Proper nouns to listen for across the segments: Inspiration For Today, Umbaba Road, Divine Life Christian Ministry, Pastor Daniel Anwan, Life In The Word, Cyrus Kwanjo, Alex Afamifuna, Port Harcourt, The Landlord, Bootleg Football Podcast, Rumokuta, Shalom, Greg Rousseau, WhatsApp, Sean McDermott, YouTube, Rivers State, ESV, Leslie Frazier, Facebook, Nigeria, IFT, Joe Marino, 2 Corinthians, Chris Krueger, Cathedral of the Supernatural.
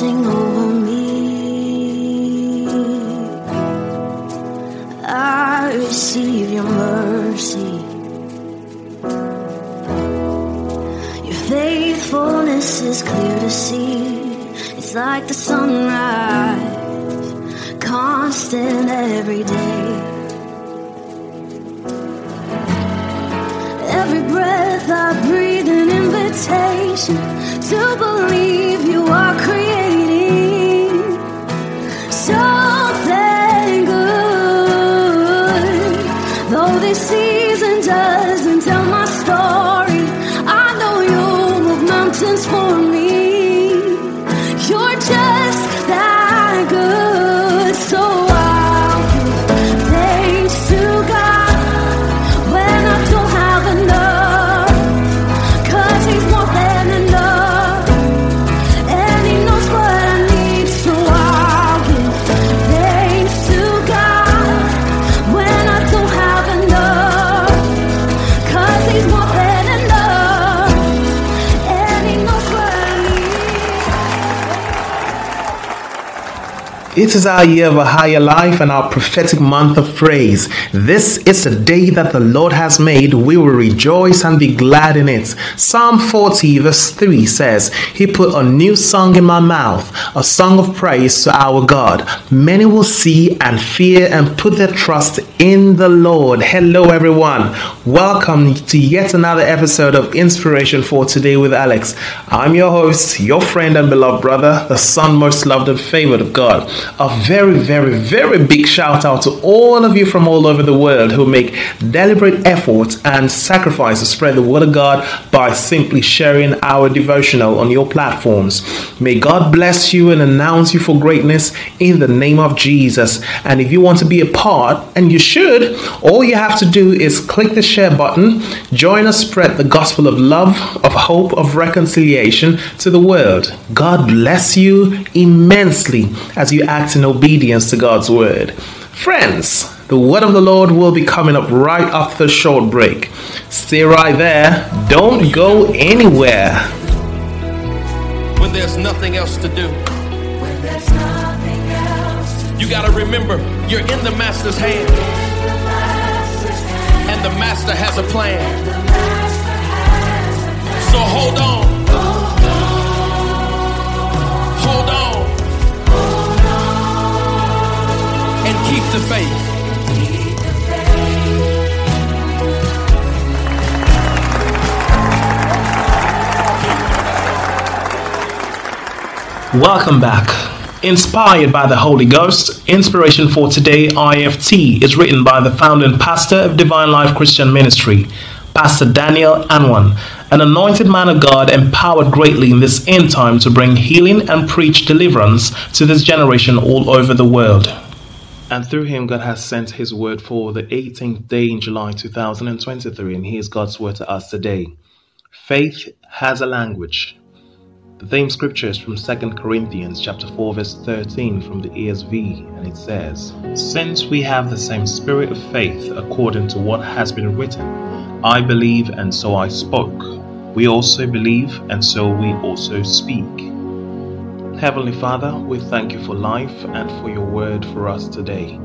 blessing over me. I receive your mercy. Your faithfulness is clear to see. It's like the sunrise, constant every day. Every breath I breathe, an invitation to believe you are creating something good. Though this season doesn't tell my story, I know you'll move mountains for me. You're just that good. So I'll give thanks to God when I don't have enough, 'cause He's more than enough, and He knows what I need. So I'll give thanks to God when I don't have enough, 'cause He's more than enough, and He knows what I need. It is our year of a higher life and our prophetic month of praise. This is the day that the Lord has made. We will rejoice and be glad in it. Psalm 40 verse 3 says, He put a new song in my mouth, a song of praise to our God. Many will see and fear and put their trust in the Lord. Hello everyone. Welcome to yet another episode of Inspiration For Today with Alex. I'm your host, your friend and beloved brother, the son most loved and favored of God. A very, very, very big shout out to all of you from all over the world who make deliberate efforts and sacrifice to spread the word of God by simply sharing our devotional on your platforms. May God bless you and announce you for greatness in the name of Jesus. And if you want to be a part, and you should, all you have to do is click the share button, join us, spread the gospel of love, of hope, of reconciliation to the world. God bless you immensely as you act in obedience to God's word. Friends, the word of the Lord will be coming up right after the short break. Stay right there. Don't go anywhere. When there's nothing else to do, when there's nothing else to do, you gotta remember you're in the Master's hand, and the Master has a plan. So hold on. Keep the faith. Welcome back. Inspired by the Holy Ghost, Inspiration for Today IFT is written by the founding pastor of Divine Life Christian Ministry, Pastor Daniel Anwan, an anointed man of God empowered greatly in this end time to bring healing and preach deliverance to this generation all over the world. And through him, God has sent his word for the 18th day in July 2023. And here's God's word to us today. Faith has a language. The theme scripture is from 2 Corinthians chapter 4, verse 13 from the ESV. And it says, Since we have the same spirit of faith according to what has been written, I believe and so I spoke. We also believe and so we also speak. Heavenly Father, we thank you for life and for your word for us today.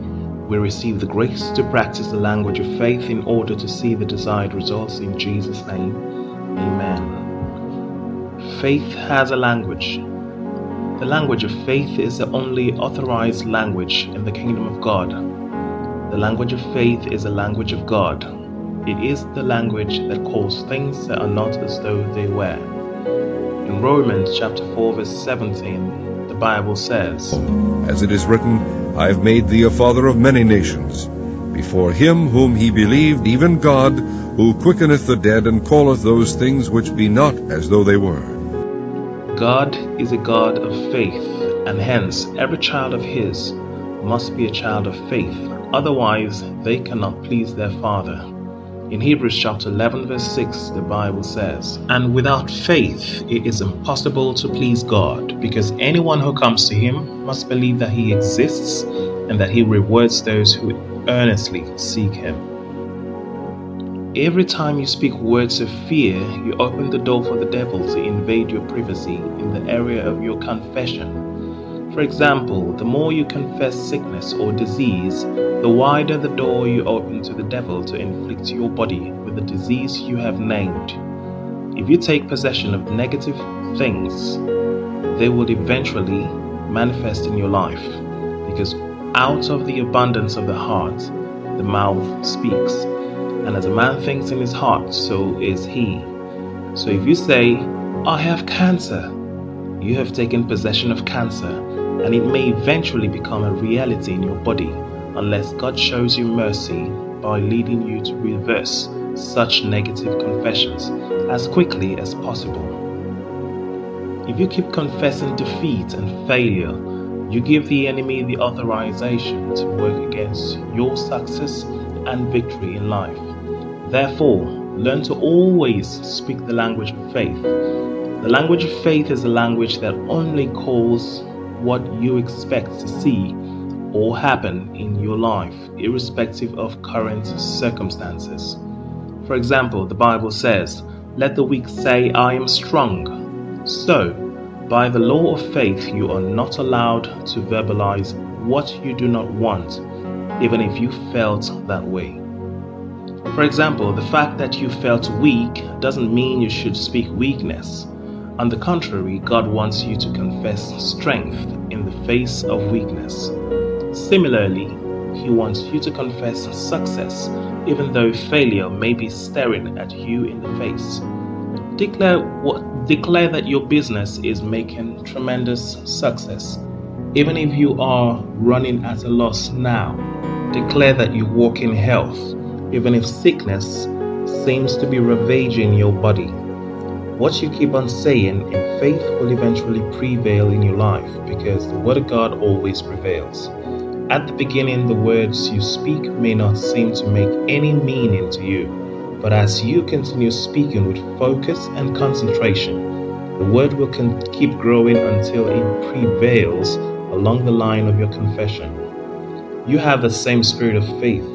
We receive the grace to practice the language of faith in order to see the desired results in Jesus' name. Amen. Faith has a language. The language of faith is the only authorized language in the kingdom of God. The language of faith is the language of God. It is the language that calls things that are not as though they were. In Romans chapter 4 verse 17, the Bible says, As it is written, I have made thee a father of many nations, before him whom he believed, even God, who quickeneth the dead and calleth those things which be not as though they were. God is a God of faith, and hence every child of his must be a child of faith, otherwise they cannot please their Father. In Hebrews chapter 11 verse 6, the Bible says, And without faith it is impossible to please God, because anyone who comes to him must believe that he exists and that he rewards those who earnestly seek him. Every time you speak words of fear, you open the door for the devil to invade your privacy in the area of your confession. For example, the more you confess sickness or disease, the wider the door you open to the devil to inflict your body with the disease you have named. If you take possession of negative things, they will eventually manifest in your life, because out of the abundance of the heart, the mouth speaks. And as a man thinks in his heart, so is he. So if you say, I have cancer, you have taken possession of cancer, and it may eventually become a reality in your body, unless God shows you mercy by leading you to reverse such negative confessions as quickly as possible. If you keep confessing defeat and failure, you give the enemy the authorization to work against your success and victory in life. Therefore, learn to always speak the language of faith. The language of faith is a language that only calls what you expect to see or happen in your life, irrespective of current circumstances. For example, the Bible says, "Let the weak say, I am strong." So, by the law of faith, you are not allowed to verbalize what you do not want, even if you felt that way. For example, the fact that you felt weak doesn't mean you should speak weakness. On the contrary, God wants you to confess strength in the face of weakness. Similarly, He wants you to confess success, even though failure may be staring at you in the face. Declare that your business is making tremendous success. Even if you are running at a loss now, declare that you walk in health, even if sickness seems to be ravaging your body. What you keep on saying in faith will eventually prevail in your life, because the Word of God always prevails. At the beginning, the words you speak may not seem to make any meaning to you. But as you continue speaking with focus and concentration, the word will keep growing until it prevails along the line of your confession. You have the same spirit of faith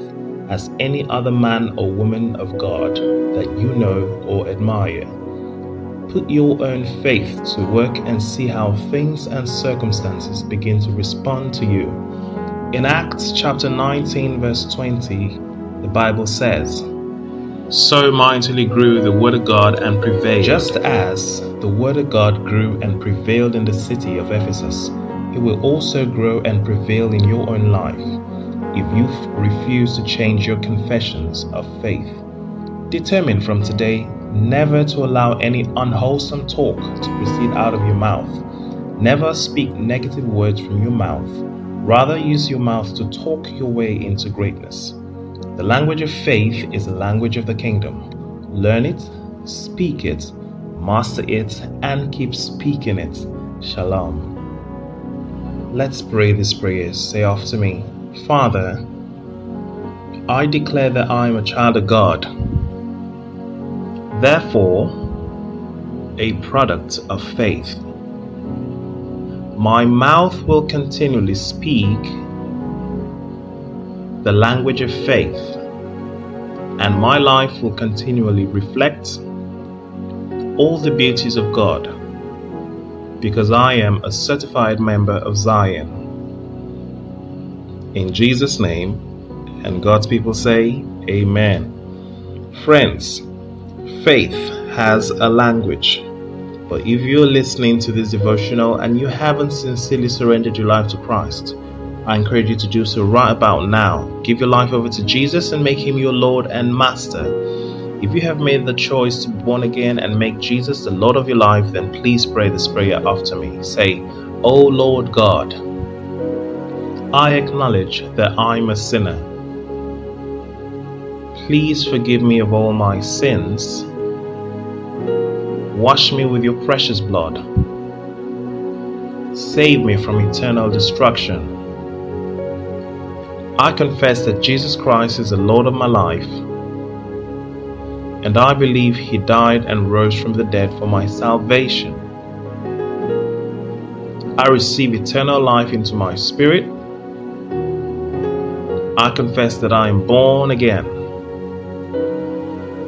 as any other man or woman of God that you know or admire. Put your own faith to work and see how things and circumstances begin to respond to you. In Acts chapter 19, verse 20, the Bible says, "So mightily grew the word of God and prevailed." Just as the word of God grew and prevailed in the city of Ephesus, it will also grow and prevail in your own life if you refuse to change your confessions of faith. Determine from today never to allow any unwholesome talk to proceed out of your mouth. Never speak negative words from your mouth. Rather, use your mouth to talk your way into greatness. The language of faith is the language of the kingdom. Learn it, speak it, master it, and keep speaking it. Shalom. Let's pray these prayers. Say after me. Father, I declare that I am a child of God, therefore a product of faith. My mouth will continually speak the language of faith, and my life will continually reflect all the beauties of God, because I am a certified member of Zion. In Jesus' name, and God's people say, Amen. Friends, faith has a language, but if you're listening to this devotional and you haven't sincerely surrendered your life to Christ, I encourage you to do so right about now. Give your life over to Jesus and make Him your Lord and Master. If you have made the choice to be born again and make Jesus the Lord of your life, then please pray this prayer after me. Say, O Lord God, I acknowledge that I'm a sinner. Please forgive me of all my sins. Wash me with your precious blood. Save me from eternal destruction. I confess that Jesus Christ is the Lord of my life, and I believe He died and rose from the dead for my salvation. I receive eternal life into my spirit. I confess that I am born again.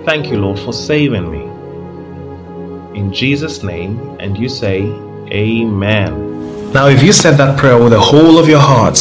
Thank you, Lord, for saving me. In Jesus' name, and you say, Amen. Now, if you said that prayer with the whole of your heart,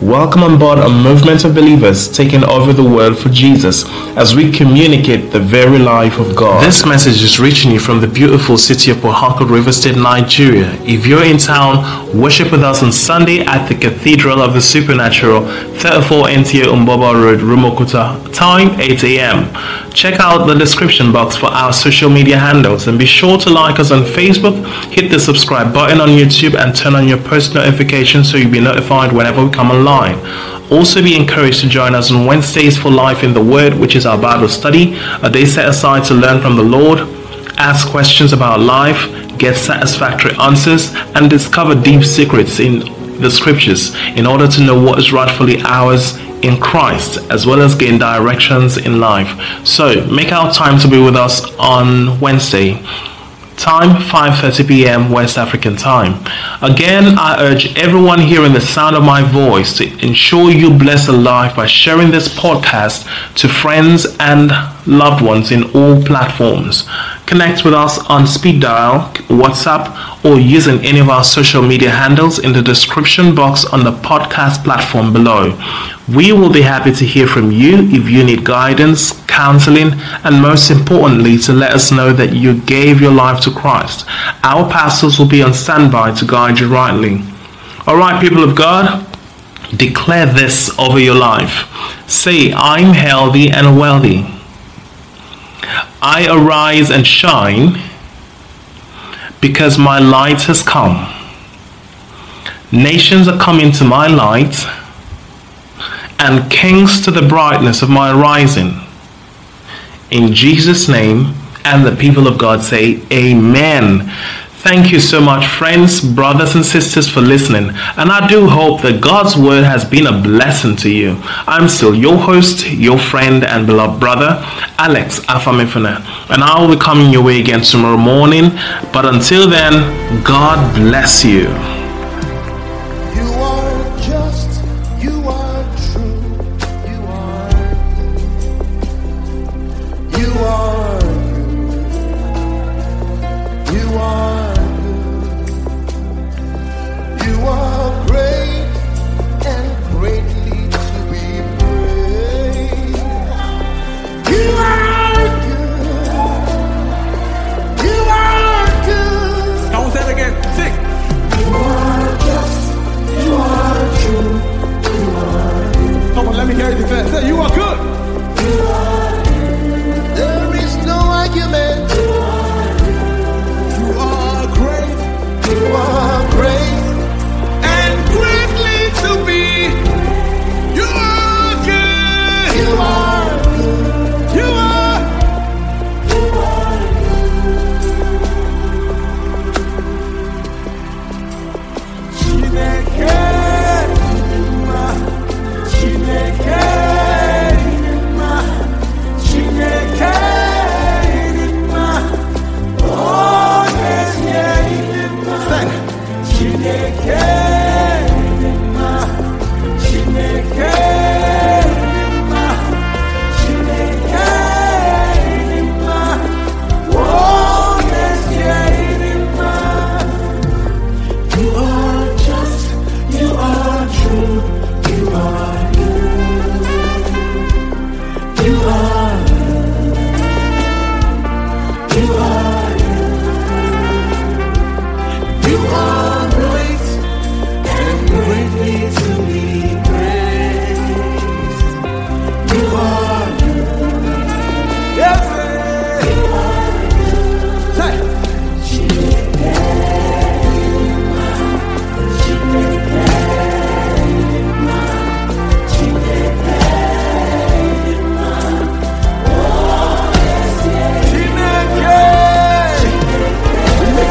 welcome on board a movement of believers taking over the world for Jesus as we communicate the very life of God. This message is reaching you from the beautiful city of Port Harcourt, Rivers State, Nigeria. If you're in town, worship with us on Sunday at the Cathedral of the Supernatural, 34 NTA Umbaba Road, Rumokuta, time 8 a.m. Check out the description box for our social media handles, and be sure to like us on Facebook, hit the subscribe button on YouTube, and turn on your post notifications so you'll be notified whenever we come along. Also, be encouraged to join us on Wednesdays for Life in the Word, which is our Bible study, a day set aside to learn from the Lord, ask questions about life, get satisfactory answers, and discover deep secrets in the Scriptures in order to know what is rightfully ours in Christ, as well as gain directions in life. So, make our time to be with us on Wednesday. Time 5:30 p.m. West African time. Again, I urge everyone hearing the sound of my voice to ensure you bless a life by sharing this podcast to friends and loved ones in all platforms. Connect with us on speed dial, WhatsApp, or using any of our social media handles in the description box on the podcast platform below. We will be happy to hear from you if you need guidance, counseling, and most importantly, to let us know that you gave your life to Christ. Our pastors will be on standby to guide you rightly. All right, people of God, declare this over your life. Say, I'm healthy and wealthy. I arise and shine because my light has come. Nations are coming to my light, and kings to the brightness of my rising. In Jesus' name, and the people of God say, Amen. Thank you so much, friends, brothers and sisters, for listening. And I do hope that God's word has been a blessing to you. I'm still your host, your friend and beloved brother, Alex Afamifuna. And I will be coming your way again tomorrow morning. But until then, God bless you.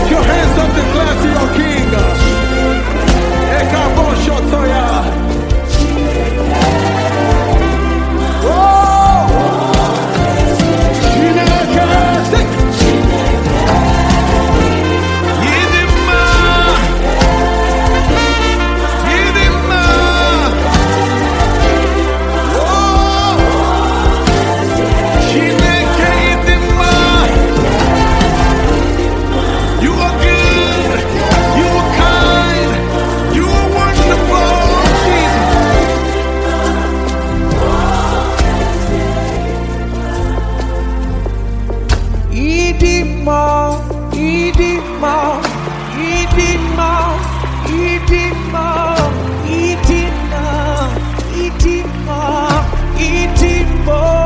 Your hands up and clap to your King. Eating more.